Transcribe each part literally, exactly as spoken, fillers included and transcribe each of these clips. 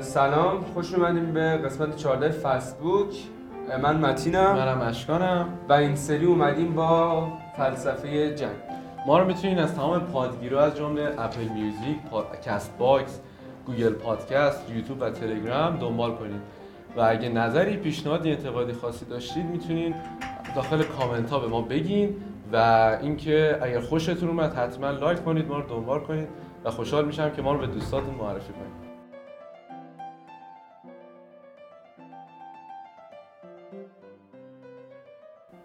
سلام، خوش اومدیم به قسمت چهارده فیسبوک. من متینم. منم اشکانم و این سری اومدیم با فلسفه جنگ. ما رو میتونین از تمام پادگیرها از جمله اپل میوزیک، پادکست باکس، گوگل پادکست، یوتیوب و تلگرام دنبال کنید و اگه نظری، پیشنهادی، انتقادی خاصی داشتید میتونین داخل کامنت ها به ما بگین و اینکه اگر خوشتون اومد حتما لایک کنید، ما رو دنبال کنید و خوشحال میشم که ما رو به دوستاتون معرفی کنید.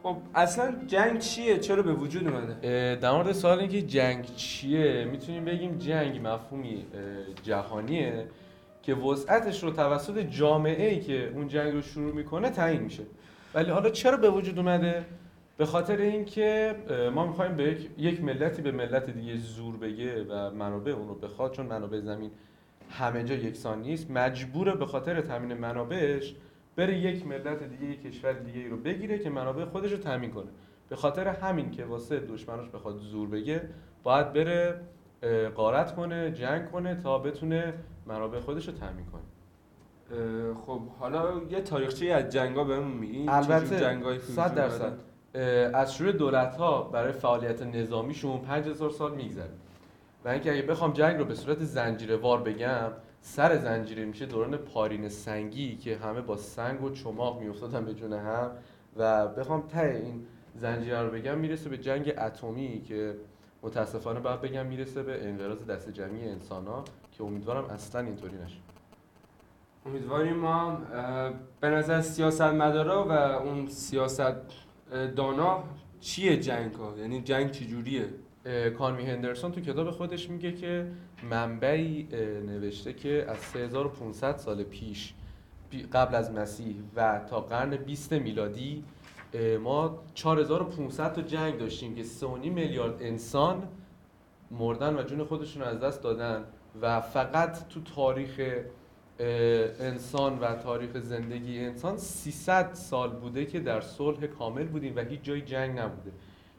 خب اصلا جنگ چیه؟ چرا به وجود اومده؟ در مورد سوال اینکه جنگ چیه، میتونیم بگیم جنگ مفهومی جهانیه که وسعتش رو توسط جامعه‌ای که اون جنگ رو شروع میکنه تعیین میشه. ولی حالا چرا به وجود اومده؟ به خاطر اینکه ما میخوایم به یک ملتی به ملت دیگه زور بگه و منابع اون رو بخواد، چون منابع زمین همه جا یکسان نیست، مجبوره به خاطر تامین منابعش بره یک ملت دیگه، یک کشور دیگه ای رو بگیره که منابع خودش رو تامین کنه. به خاطر همین که واسه دشمناش بخواد زور بگه، باید بره غارت کنه، جنگ کنه تا بتونه منابع خودش رو تامین کنه. خب حالا یه تاریخچه‌ای از جنگا بهمون میگین؟ البته جنگای صد درصد از شروع دولت‌ها برای فعالیت نظامیشون پنج هزار سال میگذره. و اینکه اگه بخوام جنگ رو به صورت زنجیروار بگم، سر زنجیره میشه دوران پارین سنگی که همه با سنگ و چماق میافتادن به جون هم و بخوام ته این زنجیره رو بگم میرسه به جنگ اتمی که متاسفانه باید بگم میرسه به انقراض دست جمعی انسان‌ها که امیدوارم اصلا اینطوری نشه. امیدواریم ما به نظر سیاستمدارا و اون سیاست دانا چیه جنگ ها؟ یعنی جنگ چجوریه؟ کانوی هندرسون تو کتاب خودش میگه که منبعی نوشته که از سه هزار و پانصد سال پیش قبل از مسیح و تا قرن بیست میلادی ما چهار هزار و پانصد تا جنگ داشتیم که سه و نیم میلیارد انسان مردن و جون خودشون از دست دادن و فقط تو تاریخ انسان و تاریخ زندگی انسان سیصد سال بوده که در صلح کامل بودیم و هیچ جای جنگ نبوده.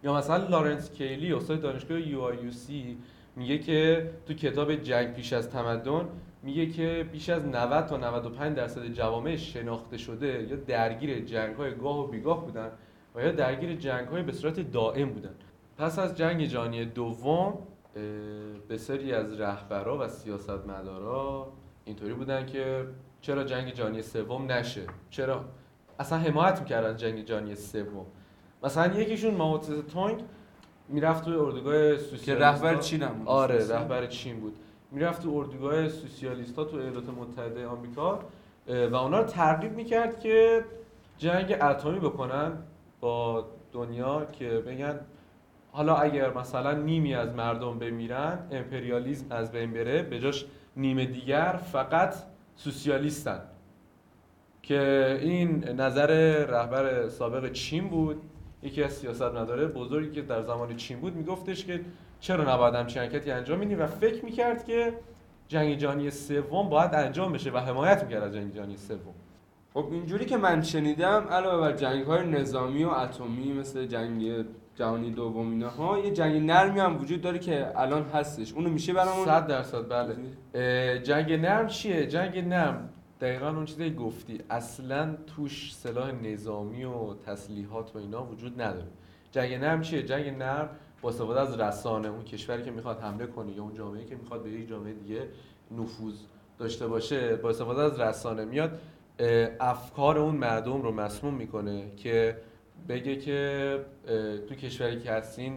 یا مثلا لارنس کیلی استاد دانشگاه یو آی یو سی میگه که تو کتاب جنگ پیش از تمدن میگه که بیش از نود تا نود و پنج درصد جوامع شناخته شده یا درگیر جنگ‌های گاه و بیگاه بودن و یا درگیر جنگ‌های به صورت دائم بودن. پس از جنگ جهانی دوم به سری از رهبرا و سیاستمدارا اینطوری بودن که چرا جنگ جهانی سوم نشه؟ چرا اصلا حمایت می‌کردن جنگ جهانی سوم؟ مثلا یکیشون ماو زدونگ میرفت توی اردوگاه سوسیالیستا، رهبر چین بود. آره رهبر چین بود، میرفت تو اردوگاه سوسیالیستا تو ایالات متحده آمریکا و اونا رو ترغیب میکرد که جنگ اتمی بکنن با دنیا که بگن حالا اگر مثلا نیمی از مردم بمیرن امپریالیسم از بین بره، به جاش نیم دیگر فقط سوسیالیستن، که این نظر رهبر سابق چین بود. یکی از سیاستمدارای بزرگی که در زمان چین بود میگفتش که چرا نباید همچین حرکتی انجام میدیم و فکر میکرد که جنگ جهانی سوم باید انجام بشه و حمایت میکرد از جنگ جهانی سوم. خب اینجوری که من شنیدم علاوه بر جنگ‌های نظامی و اتمی مثل جنگ جهانی دوم اینها، یه جنگ نرمی هم وجود داره که الان هستش. اونو میشه برامون صد درصد بله. جنگ نرم چیه؟ جنگ نرم دقیقاً اون چیزی که گفتی، اصلاً توش سلاح نظامی و تسلیحات و اینا وجود نداره. جنگ نرم چیه؟ جنگ نرم با استفاده از رسانه، اون کشوری که میخواد حمله کنه یا اون جامعه‌ای که میخواد به یک جامعه دیگه نفوذ داشته باشه، با استفاده از رسانه میاد افکار اون مردم رو مسموم میکنه که بگه که تو کشوری که هستین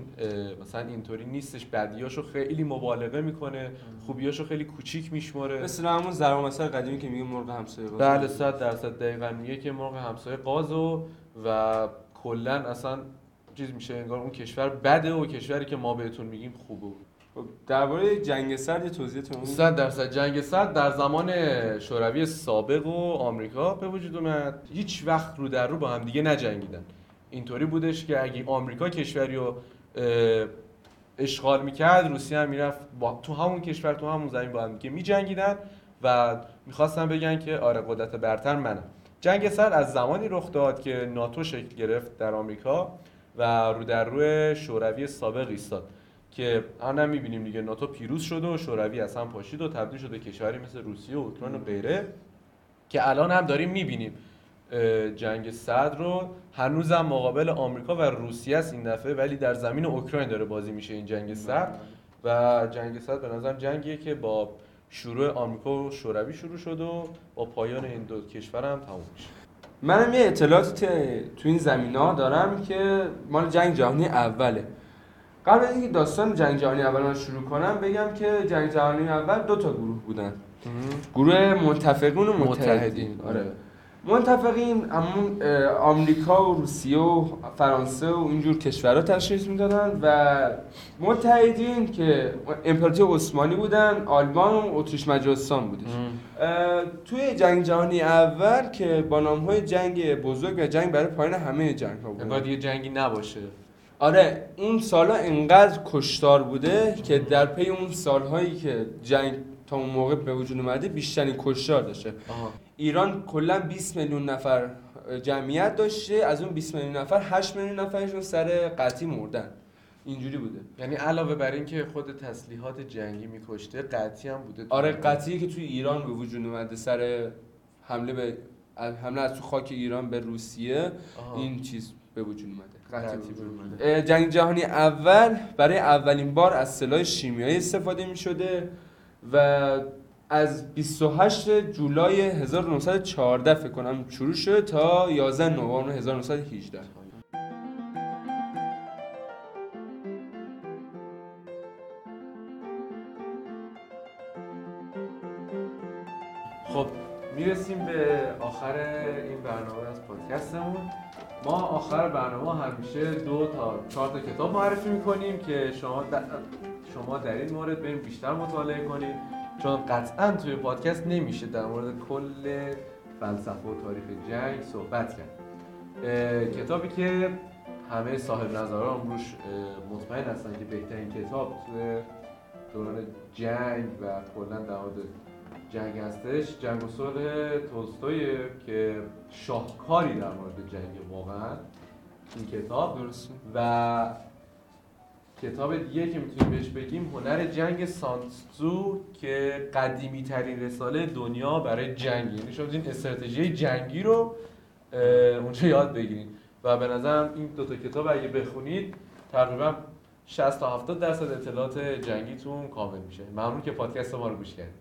مثلا اینطوری نیستش، بدیاشو خیلی مبالغه میکنه، خوبیاشو خیلی کوچیک میشماره. مثلا همون ضرب المثل قدیمی که میگه مرغ همسایه غاز. بله صد درصد دقیقاً میگه که مرغ همسایه غازو و کلا اصلا چیز میشه، انگار اون کشور بده و کشوری که ما بهتون میگیم خوبه. درباره جنگ سرد توضیحتون بدید. صد درصد جنگ سرد در زمان شوروی سابق و آمریکا به وجود اومد. هیچ وقت رو در رو با هم دیگه نجنگیدن. اینطوری بودش که اگه آمریکا کشوری رو اشغال میکرد، روسیه هم میرفت تو همون کشور تو همون زمین با هم که میجنگیدن و میخواستن بگن که آره قدرت برتر منم. جنگ سرد از زمانی رخ داد که ناتو شکل گرفت در آمریکا و رو در رو شوروی سابق ایستاد که الان می‌بینیم دیگه ناتو پیروز شده و شوروی از هم پاشید و تبدیل شده به کشوری مثل روسیه و اوکراین و غیره، که الان هم داریم می‌بینیم جنگ صدر رو هنوزم مقابل آمریکا و روسیه است این دفعه، ولی در زمین اوکراین داره بازی میشه این جنگ صدر. و جنگ صدر به نظرم جنگیه که با شروع آمریکا و شوروی شروع شد و با پایان این دو کشور هم تموم میشه. منم یه اطلاعاتی تو این زمینا دارم که مال جنگ جهانی اوله. قبل از اینکه داستان جنگ جهانی اول رو شروع کنم بگم که جنگ جهانی اول دو تا گروه بودن. گروه منتفقین و متحدین. آره. منتفقین همون آمریکا و روسیه و فرانسه و اینجور کشورها تشخیص میدادن، و متحدین که امپراتوری عثمانی بودن، آلمان و اتریش مجارستان بودش. توی جنگ جهانی اول که با نام‌های جنگ بزرگ و جنگ برای پایان همه جنگ‌ها بود. انگار دیگه جنگی نباشه. آره، اون سال‌ها انقدر کشتار بوده که در پی اون سال‌هایی که جنگ تا اون موقع به وجود اومده بیشترین کشتار داشته. آه. ایران کلا بیست میلیون نفر جمعیت داشته، از اون بیست میلیون نفر هشت میلیون نفرشون سر قحطی مردن. اینجوری بوده. یعنی علاوه بر این که خود تسلیحات جنگی می‌کشته، قحطی هم بوده. آره، قحطی که توی ایران به وجود اومده سر حمله به حمله از تو خاک ایران به روسیه. آه. این چیز به وجود اومده. قحطی به وجود اومده. جنگ جهانی اول برای اولین بار از سلاح شیمیایی استفاده می‌شده و از بیست و هشتم جولای هزار و نهصد و چهارده فکر کنم شروع شد تا یازدهم نوامبر هزار و نهصد و هجده. خب میرسیم به آخر این برنامه از پادکستمون. ما آخر برنامه همیشه دو تا چهار تا کتاب معرفی میکنیم که شما در... شما در این مورد بریم بیشتر مطالعه کنید، چون قطعاً توی پادکست نمیشه در مورد کل فلسفه و تاریخ جنگ صحبت کرد. کتابی که همه صاحب نظران روش مطمئن هستن که بهترین کتاب توی دوران جنگ و کلاً در مورد جنگ هستش، جنگ و صلح تولستوی که شاهکاری در مورد جنگ واقعاً این کتاب درسته. و کتاب دیگه که میتونیم بهش بگیم هنر جنگ سانتزو که قدیمی ترین رساله دنیا برای جنگ، یعنی شما این استراتژی جنگی رو اونجا یاد بگیرید. و به نظرم این دوتا کتاب اگه بخونید تقریبا شصت تا هفتاد درصد اطلاعات جنگیتون کامل میشه. ممنون که پادکست ما رو گوش کردید.